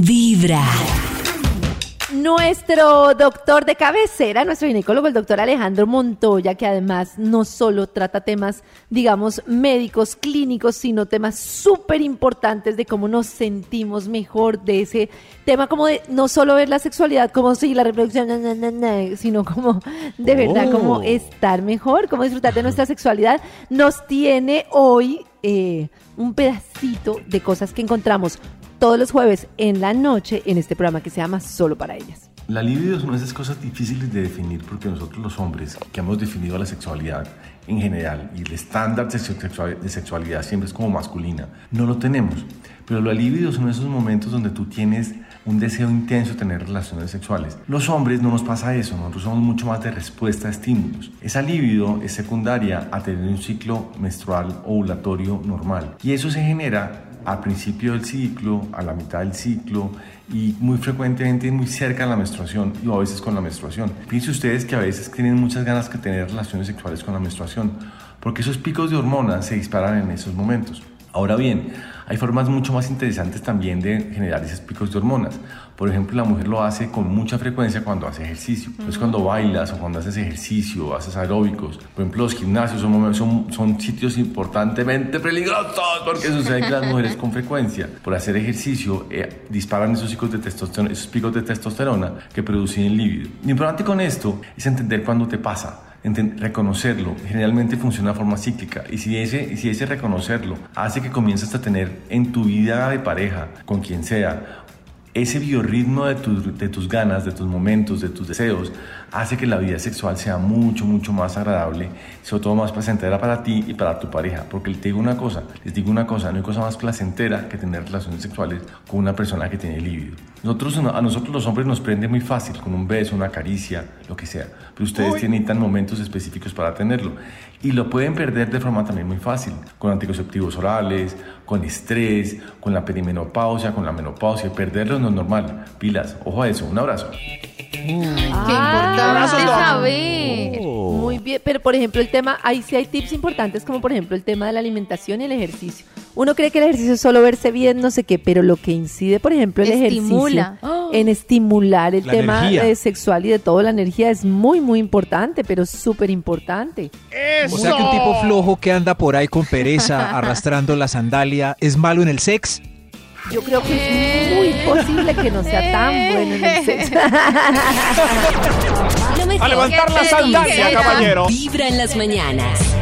Vibra. Nuestro doctor de cabecera, nuestro ginecólogo, el doctor Alejandro Montoya, que además no solo trata temas, digamos, médicos, clínicos, sino temas súper importantes de cómo nos sentimos mejor, de ese tema como de no solo ver la sexualidad, como si la reproducción, sino como de verdad, como estar mejor, como disfrutar de nuestra sexualidad. Nos tiene hoy un pedacito de cosas que encontramos todos los jueves en la noche en este programa que se llama Solo para Ellas. La libido es una de esas cosas difíciles de definir, porque nosotros los hombres que hemos definido la sexualidad en general y el estándar de sexualidad siempre es como masculina, no lo tenemos. Pero la libido son esos momentos donde tú tienes un deseo intenso de tener relaciones sexuales. Los hombres no nos pasa eso, nosotros somos mucho más de respuesta a estímulos. Esa libido es secundaria a tener un ciclo menstrual ovulatorio normal, y eso se genera al principio del ciclo, a la mitad del ciclo y muy frecuentemente muy cerca de la menstruación, y a veces con la menstruación. Fíjense ustedes que a veces tienen muchas ganas de tener relaciones sexuales con la menstruación, porque esos picos de hormonas se disparan en esos momentos. Ahora bien, hay formas mucho más interesantes también de generar esos picos de hormonas. Por ejemplo, la mujer lo hace con mucha frecuencia cuando hace ejercicio. Entonces, cuando bailas o cuando haces ejercicio, haces aeróbicos. Por ejemplo, los gimnasios son sitios importantemente peligrosos, porque sucede que las mujeres con frecuencia, por hacer ejercicio, disparan esos picos de testosterona, que producen el líbido. Lo importante con esto es entender cuándo te pasa. Reconocerlo generalmente funciona de forma cíclica, y si ese reconocerlo hace que comiences a tener en tu vida de pareja, con quien sea, ese biorritmo de tus ganas, de tus momentos, de tus deseos, hace que la vida sexual sea mucho, mucho más agradable, sobre todo más placentera para ti y para tu pareja. Porque les digo una cosa, no hay cosa más placentera que tener relaciones sexuales con una persona que tiene libido. A nosotros los hombres nos prende muy fácil, con un beso, una caricia, lo que sea. Pero ustedes necesitan momentos específicos para tenerlo. Y lo pueden perder de forma también muy fácil, con anticonceptivos orales, con estrés, con la perimenopausia, con la menopausia. Perderlo no es normal. Pilas, ojo a eso. Un abrazo. Qué importante saber. Muy bien, pero por ejemplo el tema, ahí sí hay tips importantes, como por ejemplo el tema de la alimentación y el ejercicio. Uno cree que el ejercicio es solo verse bien, no sé qué, pero lo que incide, por ejemplo, el ejercicio en estimular el tema sexual y de todo, la energía es muy, muy importante, pero súper importante. O sea que un tipo flojo que anda por ahí con pereza, arrastrando la sandalia, ¿es malo en el sex? Yo creo que es muy posible que no sea tan bueno en el sexo. A levantar la sandalia, caballero. Vibra en las mañanas.